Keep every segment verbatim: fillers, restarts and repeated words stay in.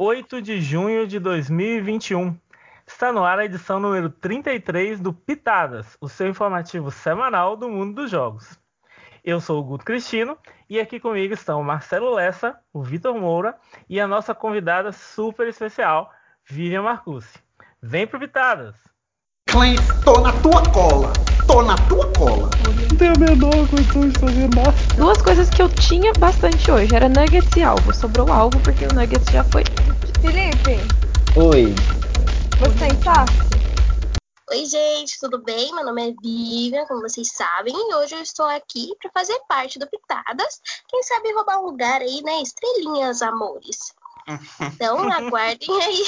oito de junho de dois mil e vinte e um. Está no ar a edição número trinta e três do Pitadas, o seu informativo semanal do mundo dos jogos. Eu sou o Guto Cristino e aqui comigo estão o Marcelo Lessa, o Vitor Moura e a nossa convidada super especial, Vivian Marcucci. Vem pro Pitadas! Clem, tô na tua cola! Tô na tua cola! Não tenho a menor condição de fazer nada. Duas coisas que eu tinha bastante hoje, era nuggets e alvo. Sobrou alvo porque o nuggets já foi. Felipe! Oi! Você está? Oi, gente, tudo bem? Meu nome é Vivian, como vocês sabem, e hoje eu estou aqui para fazer parte do Pitadas. Quem sabe roubar um lugar aí, né? Estrelinhas, amores. Então, aguardem aí.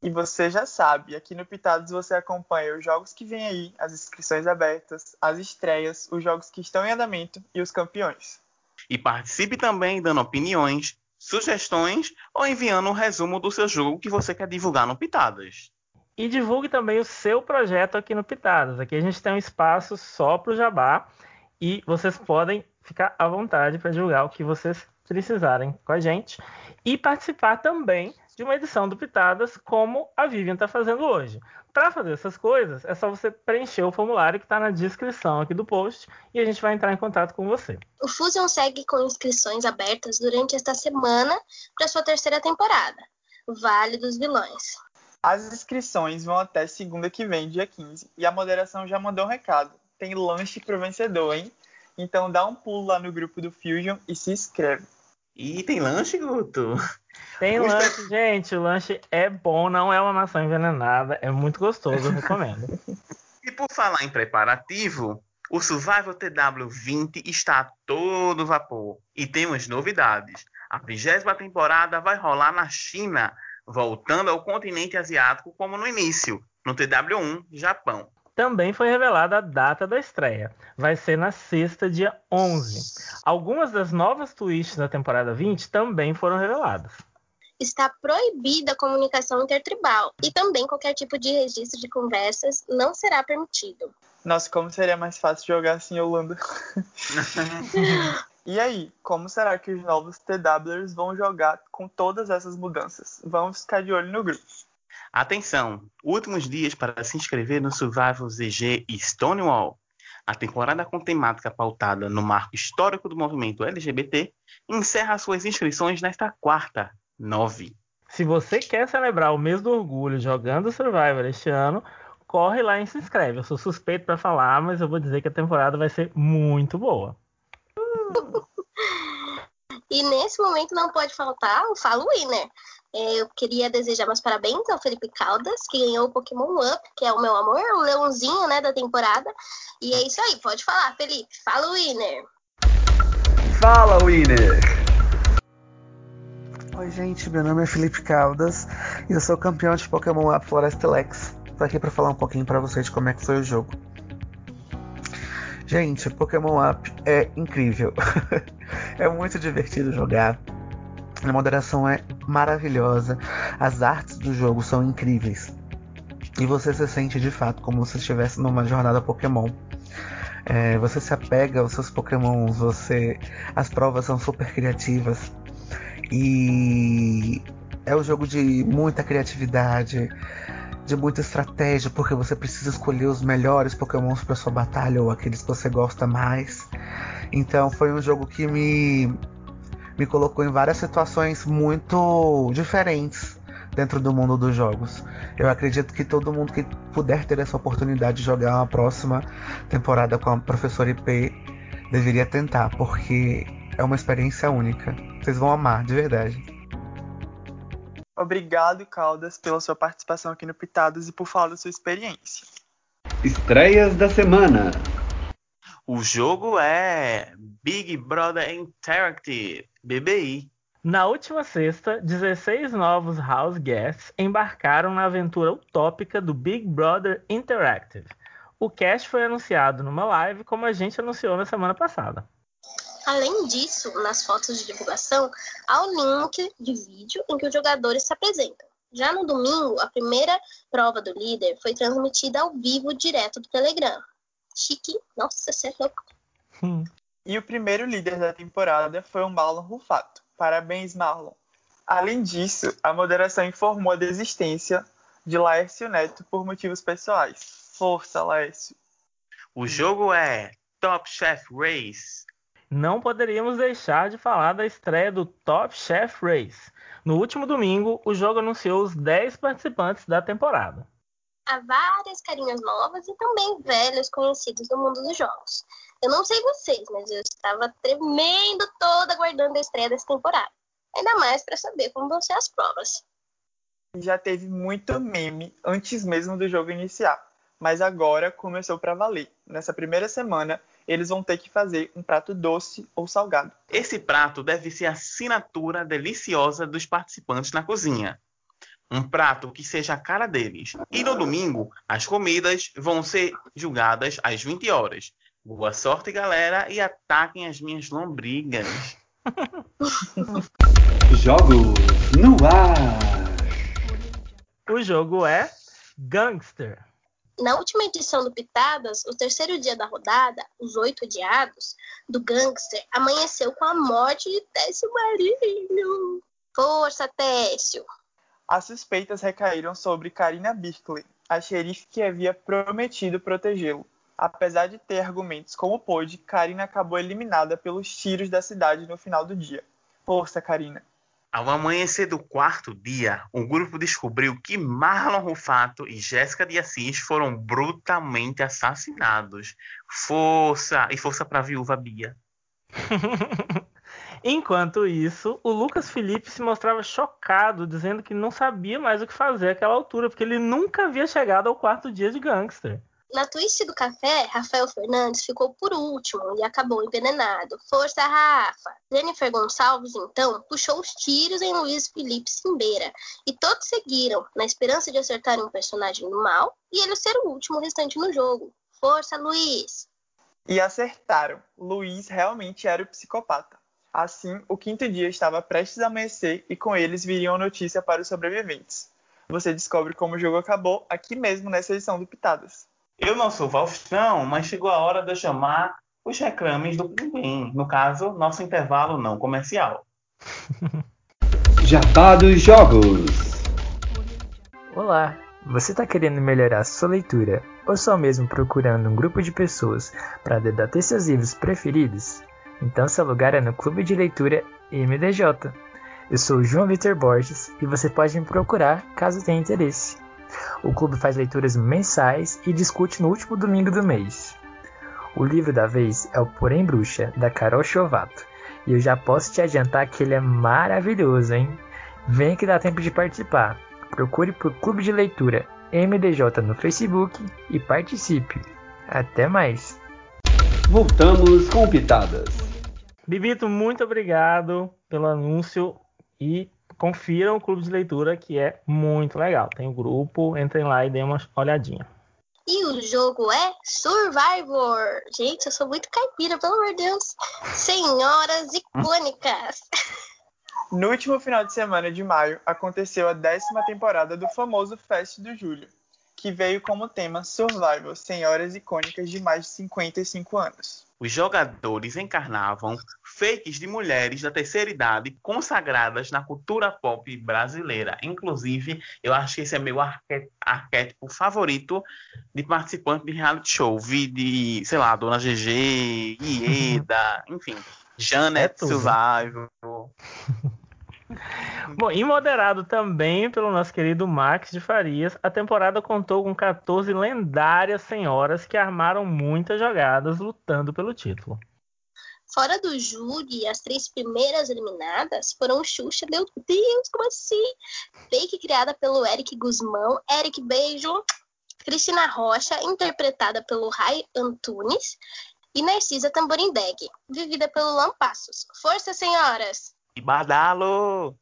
E você já sabe, aqui no Pitadas você acompanha os jogos que vêm aí, as inscrições abertas, as estreias, os jogos que estão em andamento e os campeões. E participe também dando opiniões, sugestões ou enviando um resumo do seu jogo que você quer divulgar no Pitadas. E divulgue também o seu projeto aqui no Pitadas. Aqui a gente tem um espaço só para o Jabá e vocês podem ficar à vontade para divulgar o que vocês precisarem com a gente e participar também de uma edição do Pitadas como a Vivian está fazendo hoje. Para fazer essas coisas é só você preencher o formulário que está na descrição aqui do post e a gente vai entrar em contato com você. O Fusion segue com inscrições abertas durante esta semana para sua terceira temporada, Vale dos Vilões. As inscrições vão até segunda que vem, dia quinze, e a moderação já mandou um recado. Tem lanche pro vencedor, hein? Então dá um pulo lá no grupo do Fusion e se inscreve. E tem lanche, Guto? Tem lanche, gente. O lanche é bom, não é uma maçã envenenada. É muito gostoso, eu recomendo. E por falar em preparativo, o Survival T W vinte está a todo vapor. E tem umas novidades. A vigésima temporada vai rolar na China, voltando ao continente asiático como no início, no T W um, Japão. Também foi revelada a data da estreia. Vai ser na sexta, dia onze. Algumas das novas twists da temporada vinte também foram reveladas. Está proibida a comunicação intertribal e também qualquer tipo de registro de conversas não será permitido. Nossa, como seria mais fácil jogar assim em Holanda. E aí, como será que os novos T W'ers vão jogar com todas essas mudanças? Vamos ficar de olho no grupo. Atenção! Últimos dias para se inscrever no Survival Z G Stonewall. A temporada com temática pautada no marco histórico do movimento L G B T encerra suas inscrições nesta quarta, nove. Se você quer celebrar o mês do orgulho jogando Survivor este ano, corre lá e se inscreve. Eu sou suspeito para falar, mas eu vou dizer que a temporada vai ser muito boa. E nesse momento não pode faltar o Fala Winner. Eu queria desejar meus parabéns ao Felipe Caldas, que ganhou o Pokémon Up, que é o meu amor, o leãozinho, né, da temporada. E é isso aí, pode falar, Felipe. Fala, Winner! Fala, Winner! Oi, gente, meu nome é Felipe Caldas e eu sou campeão de Pokémon Up Floresta Lex. Tô aqui pra falar um pouquinho pra vocês de como é que foi o jogo. Gente, Pokémon Up é incrível. É muito divertido jogar. A moderação é maravilhosa, as artes do jogo são incríveis e você se sente de fato como se estivesse numa jornada Pokémon. É, você se apega aos seus Pokémons, você... as provas são super criativas e é um jogo de muita criatividade, de muita estratégia, porque você precisa escolher os melhores Pokémons para sua batalha ou aqueles que você gosta mais. Então foi um jogo que me Me colocou em várias situações muito diferentes dentro do mundo dos jogos. Eu acredito que todo mundo que puder ter essa oportunidade de jogar uma próxima temporada com a Professor I P deveria tentar, porque é uma experiência única. Vocês vão amar, de verdade. Obrigado, Caldas, pela sua participação aqui no Pitadas e por falar da sua experiência. Estreias da semana. O jogo é Big Brother Interactive, B B I. Na última sexta, dezesseis novos house guests embarcaram na aventura utópica do Big Brother Interactive. O cast foi anunciado numa live, como a gente anunciou na semana passada. Além disso, nas fotos de divulgação, há o link de vídeo em que os jogadores se apresentam. Já no domingo, a primeira prova do líder foi transmitida ao vivo direto do Telegram. Chique, nossa, você é louco. Hum. E o primeiro líder da temporada foi o Marlon Rufato. Parabéns, Marlon. Além disso, a moderação informou a desistência de Laércio Neto por motivos pessoais. Força, Laércio. O jogo é Top Chef Race. Não poderíamos deixar de falar da estreia do Top Chef Race. No último domingo, o jogo anunciou os dez participantes da temporada. Há várias carinhas novas e também velhos conhecidos do mundo dos jogos. Eu não sei vocês, mas eu estava tremendo toda aguardando a estreia dessa temporada. Ainda mais para saber como vão ser as provas. Já teve muito meme antes mesmo do jogo iniciar. Mas agora começou para valer. Nessa primeira semana, eles vão ter que fazer um prato doce ou salgado. Esse prato deve ser a assinatura deliciosa dos participantes na cozinha. Um prato que seja a cara deles. E no domingo, as comidas vão ser julgadas às vinte horas. Boa sorte, galera, e ataquem as minhas lombrigas. Jogos no ar. O jogo é Gangster. Na última edição do Pitadas, o terceiro dia da rodada, os oito odiados, do Gangster, amanheceu com a morte de Técio Marinho. Força, Técio! As suspeitas recaíram sobre Karina Birkley, a xerife que havia prometido protegê-lo. Apesar de ter argumentos como pôde, Karina acabou eliminada pelos tiros da cidade no final do dia. Força, Karina! Ao amanhecer do quarto dia, o grupo descobriu que Marlon Rufato e Jéssica de Assis foram brutalmente assassinados. Força! E força pra viúva Bia. Enquanto isso, o Lucas Felipe se mostrava chocado, dizendo que não sabia mais o que fazer àquela altura, porque ele nunca havia chegado ao quarto dia de Gangster. Na twist do café, Rafael Fernandes ficou por último e acabou envenenado. Força, Rafa! Jennifer Gonçalves, então, puxou os tiros em Luiz Felipe Simbeira. E todos seguiram, na esperança de acertar um personagem do mal e ele ser o último restante no jogo. Força, Luiz! E acertaram. Luiz realmente era o psicopata. Assim, o quinto dia estava prestes a amanhecer e com eles viria uma notícia para os sobreviventes. Você descobre como o jogo acabou aqui mesmo nessa edição do Pitadas. Eu não sou Faustão, mas chegou a hora de eu chamar os reclames do Pimpim. No caso, nosso intervalo não comercial. Jabá dos Jogos. Olá, você está querendo melhorar sua leitura ou só mesmo procurando um grupo de pessoas para debater seus livros preferidos? Então seu lugar é no Clube de Leitura M D J. Eu sou o João Vitor Borges e você pode me procurar caso tenha interesse. O clube faz leituras mensais e discute no último domingo do mês. O livro da vez é o Porém Bruxa, da Carol Chovato. E eu já posso te adiantar que ele é maravilhoso, hein? Vem que dá tempo de participar. Procure por Clube de Leitura M D J no Facebook e participe. Até mais. Voltamos com Pitadas. Bibito, muito obrigado pelo anúncio e... confiram o Clube de Leitura, que é muito legal. Tem um grupo, entrem lá e deem uma olhadinha. E o jogo é Survivor. Gente, eu sou muito caipira, pelo amor de Deus. Senhoras Icônicas. No último final de semana de maio, aconteceu a décima temporada do famoso Fest do Julho, que veio como tema Survival, Senhoras Icônicas de mais de cinquenta e cinco anos. Os jogadores encarnavam fakes de mulheres da terceira idade consagradas na cultura pop brasileira. Inclusive, eu acho que esse é meu arqué- arquétipo favorito de participante de reality show. Vi de, sei lá, Dona G G, Ieda, enfim, Janet é Survival. Bom, e moderado também pelo nosso querido Max de Farias, a temporada contou com catorze lendárias senhoras que armaram muitas jogadas lutando pelo título. Fora do júri, as três primeiras eliminadas foram Xuxa, meu Deus, como assim? Fake criada pelo Eric Guzmão, Eric Beijo, Cristina Rocha, interpretada pelo Ray Antunes, e Narcisa Tamborindeg, vivida pelo Lampassos. Força, senhoras! E badalo!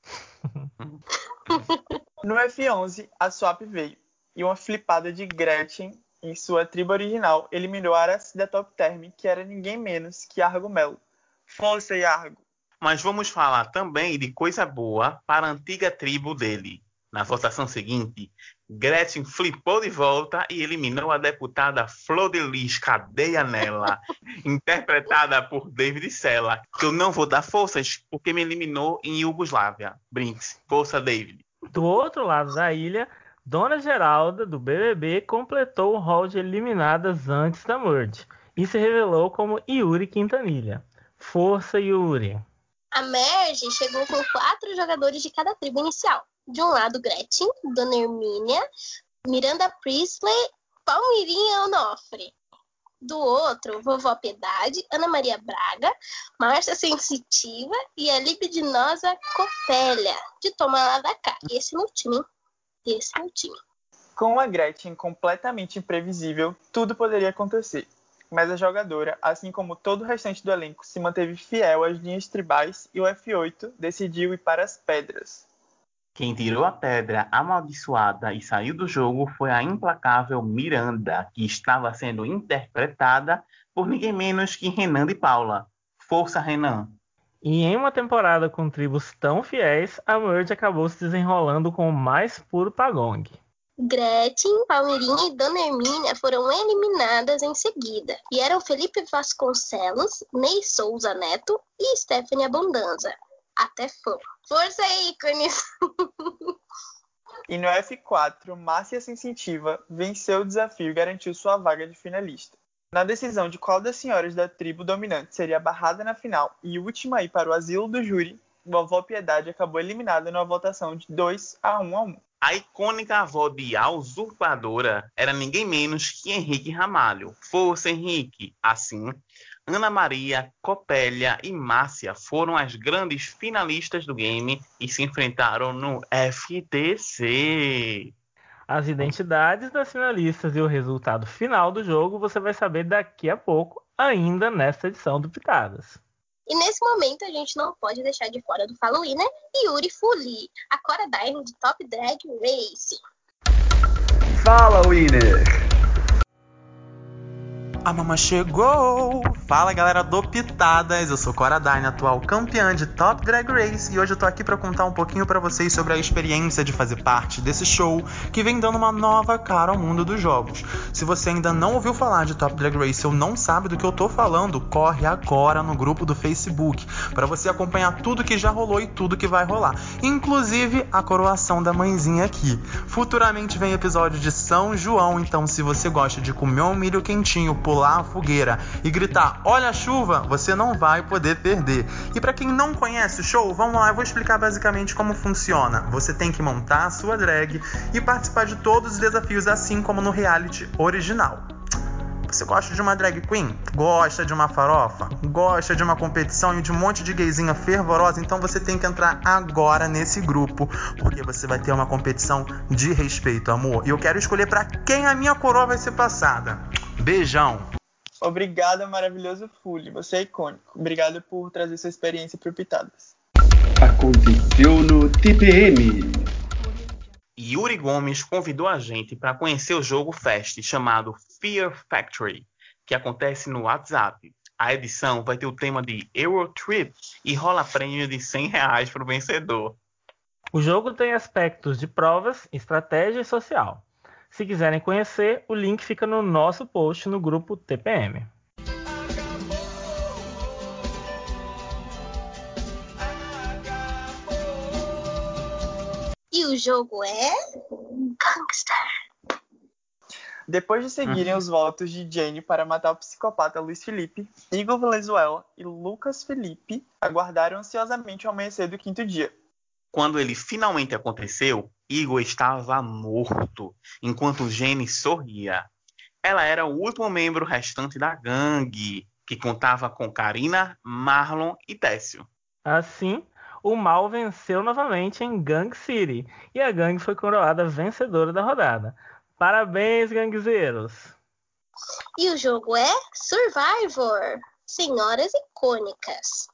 No F onze, a swap veio, e uma flipada de Gretchen em sua tribo original, eliminou a Aracida Top Term, que era ninguém menos que Argo Melo. Força, Argo! Mas vamos falar também de coisa boa para a antiga tribo dele, Na votação seguinte, Gretchen flipou de volta e eliminou a deputada Flor de Lis, cadeia nela, interpretada por David Sella, que eu não vou dar forças porque me eliminou em Iugoslávia. Brinks, força David. Do outro lado da ilha, Dona Geralda, do B B B, completou o rol de eliminadas antes da morte e se revelou como Yuri Quintanilha. Força, Yuri! A Merge chegou com quatro jogadores de cada tribo inicial. De um lado, Gretchen, Dona Hermínia, Miranda Priestley, Palmirinha Onofre. Do outro, Vovó Piedade, Ana Maria Braga, Márcia Sensitiva e a libidinosa Copélia, de Toma Lá da Cá. Esse é meu time, hein? Esse é meu time. Com a Gretchen completamente imprevisível, tudo poderia acontecer. Mas a jogadora, assim como todo o restante do elenco, se manteve fiel às linhas tribais e o F oito decidiu ir para as pedras. Quem tirou a pedra amaldiçoada e saiu do jogo foi a implacável Miranda, que estava sendo interpretada por ninguém menos que Renan de Paula. Força, Renan! E em uma temporada com tribos tão fiéis, a Merge acabou se desenrolando com o mais puro pagong. Gretchen, Palmirinha e Dona Hermínia foram eliminadas em seguida, e eram Felipe Vasconcelos, Ney Souza Neto e Stephanie Abundanza. Até fã. Força, ícones! E no F quatro, Márcia Sensitiva venceu o desafio e garantiu sua vaga de finalista. Na decisão de qual das senhoras da tribo dominante seria barrada na final e última a ir para o asilo do júri, Vovó Piedade acabou eliminada numa votação de dois a um a um. A icônica avó de A Usurpadora era ninguém menos que Henrique Ramalho. Força, Henrique! Assim, Ana Maria, Copélia e Márcia foram as grandes finalistas do game e se enfrentaram no F T C. As identidades das finalistas e o resultado final do jogo você vai saber daqui a pouco, ainda nesta edição do Pitadas. E nesse momento a gente não pode deixar de fora do Halloween, né? Yuri Fuli, a Cora Dine de Top Drag Race. Fala, Winner! A mamãe chegou! Fala, galera do Pitadas! Eu sou Cora Dine, atual campeã de Top Drag Race, e hoje eu tô aqui pra contar um pouquinho pra vocês sobre a experiência de fazer parte desse show que vem dando uma nova cara ao mundo dos jogos. Se você ainda não ouviu falar de Top Drag Race ou não sabe do que eu tô falando, corre agora no grupo do Facebook pra você acompanhar tudo que já rolou e tudo que vai rolar, inclusive a coroação da mãezinha aqui. Futuramente vem episódio de São João, então se você gosta de comer um milho quentinho, pular a fogueira e gritar "Olha a chuva", você não vai poder perder. E para quem não conhece o show, vamos lá, eu vou explicar basicamente como funciona. Você tem que montar a sua drag e participar de todos os desafios, assim como no reality original. Você gosta de uma drag queen? Gosta de uma farofa? Gosta de uma competição e de um monte de gayzinha fervorosa? Então você tem que entrar agora nesse grupo, porque você vai ter uma competição de respeito, amor. E eu quero escolher para quem a minha coroa vai ser passada. Beijão! Obrigada, maravilhoso Fuli. Você é icônico. Obrigado por trazer sua experiência para o Pitadas. Aconteceu no T P M. Yuri Gomes convidou a gente para conhecer o jogo Fest chamado Fear Factory, que acontece no WhatsApp. A edição vai ter o tema de Eurotrip e rola prêmio de cem reais para o vencedor. O jogo tem aspectos de provas, estratégia e social. Se quiserem conhecer, o link fica no nosso post no grupo T P M. E o jogo é... Gangster. Depois de seguirem uhum. os votos de Jenny para matar o psicopata Luiz Felipe, Igor Valenzuela e Lucas Felipe aguardaram ansiosamente o amanhecer do quinto dia. Quando ele finalmente aconteceu, Igor estava morto, enquanto Jenny sorria. Ela era o último membro restante da gangue, que contava com Karina, Marlon e Técio. Assim... O mal venceu novamente em Gang City e a gangue foi coroada vencedora da rodada. Parabéns, ganguezeiros! E o jogo é Survivor, Senhoras Icônicas.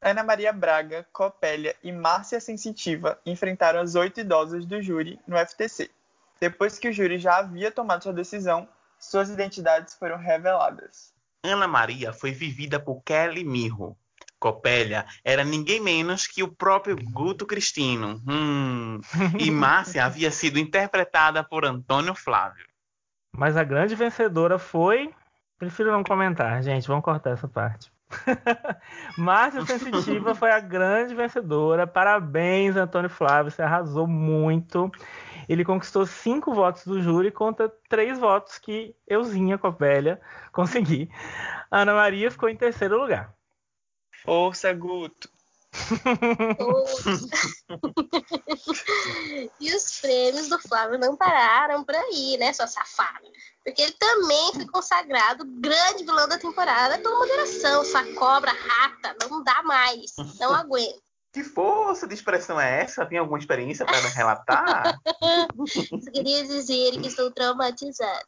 Ana Maria Braga, Copélia e Márcia Sensitiva enfrentaram as oito idosas do júri no F T C. Depois que o júri já havia tomado sua decisão, suas identidades foram reveladas. Ana Maria foi vivida por Kelly Mirro. Copélia era ninguém menos que o próprio Guto Cristino. Hum. E Márcia havia sido interpretada por Antônio Flávio. Mas a grande vencedora foi... Prefiro não comentar, gente. Vamos cortar essa parte. Márcia Sensitiva foi a grande vencedora. Parabéns, Antônio Flávio. Você arrasou muito. Ele conquistou cinco votos do júri contra três votos que euzinha, Copélia, consegui. Ana Maria ficou em terceiro lugar. Força, Guto. E os prêmios do Flávio não pararam por aí, né, sua safada? Porque ele também foi consagrado grande vilão da temporada pela moderação. Sua cobra, rata, não dá mais, não aguento. Que força de expressão é essa? Tem alguma experiência para relatar? Só queria dizer que estou traumatizada.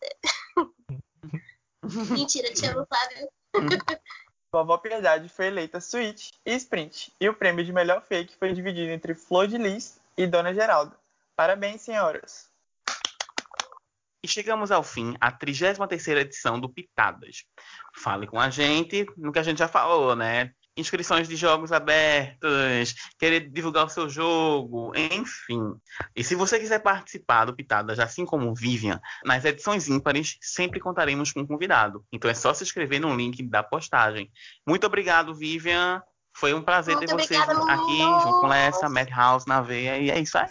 Mentira, te amo, Flávio. Vovó Piedade foi eleita suíte e sprint, e o prêmio de melhor fake foi dividido entre Flor de Lis e Dona Geralda. Parabéns, senhoras! E chegamos ao fim, a trigésima terceira edição do Pitadas. Fale com a gente no que a gente já falou, né? Inscrições de jogos abertos, querer divulgar o seu jogo, enfim. E se você quiser participar do Pitadas, assim como o Vivian, nas edições ímpares sempre contaremos com um convidado. Então é só se inscrever no link da postagem. Muito obrigado, Vivian. Foi um prazer Muito ter vocês obrigada, aqui, menino. Junto com Lessa, Madhouse na veia, e é isso aí.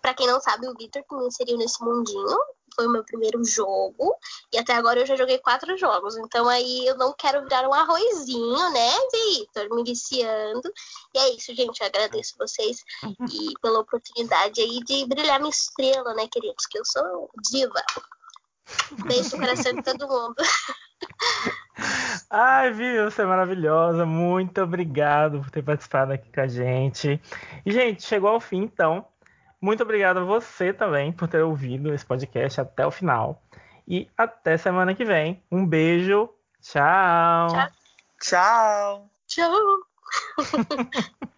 Pra quem não sabe, o Vitor que me inseriu nesse mundinho. Foi o meu primeiro jogo. E até agora eu já joguei quatro jogos. Então aí eu não quero virar um arrozinho, né, Vitor? Me viciando. E é isso, gente. Eu agradeço vocês e pela oportunidade aí de brilhar minha estrela, né, queridos? Que eu sou diva. Beijo no coração de todo mundo. Ai, viu? Você é maravilhosa. Muito obrigado por ter participado aqui com a gente. E, gente, chegou ao fim, então. Muito obrigado a você também por ter ouvido esse podcast até o final. E até semana que vem. Um beijo. Tchau. Tchau. Tchau. Tchau.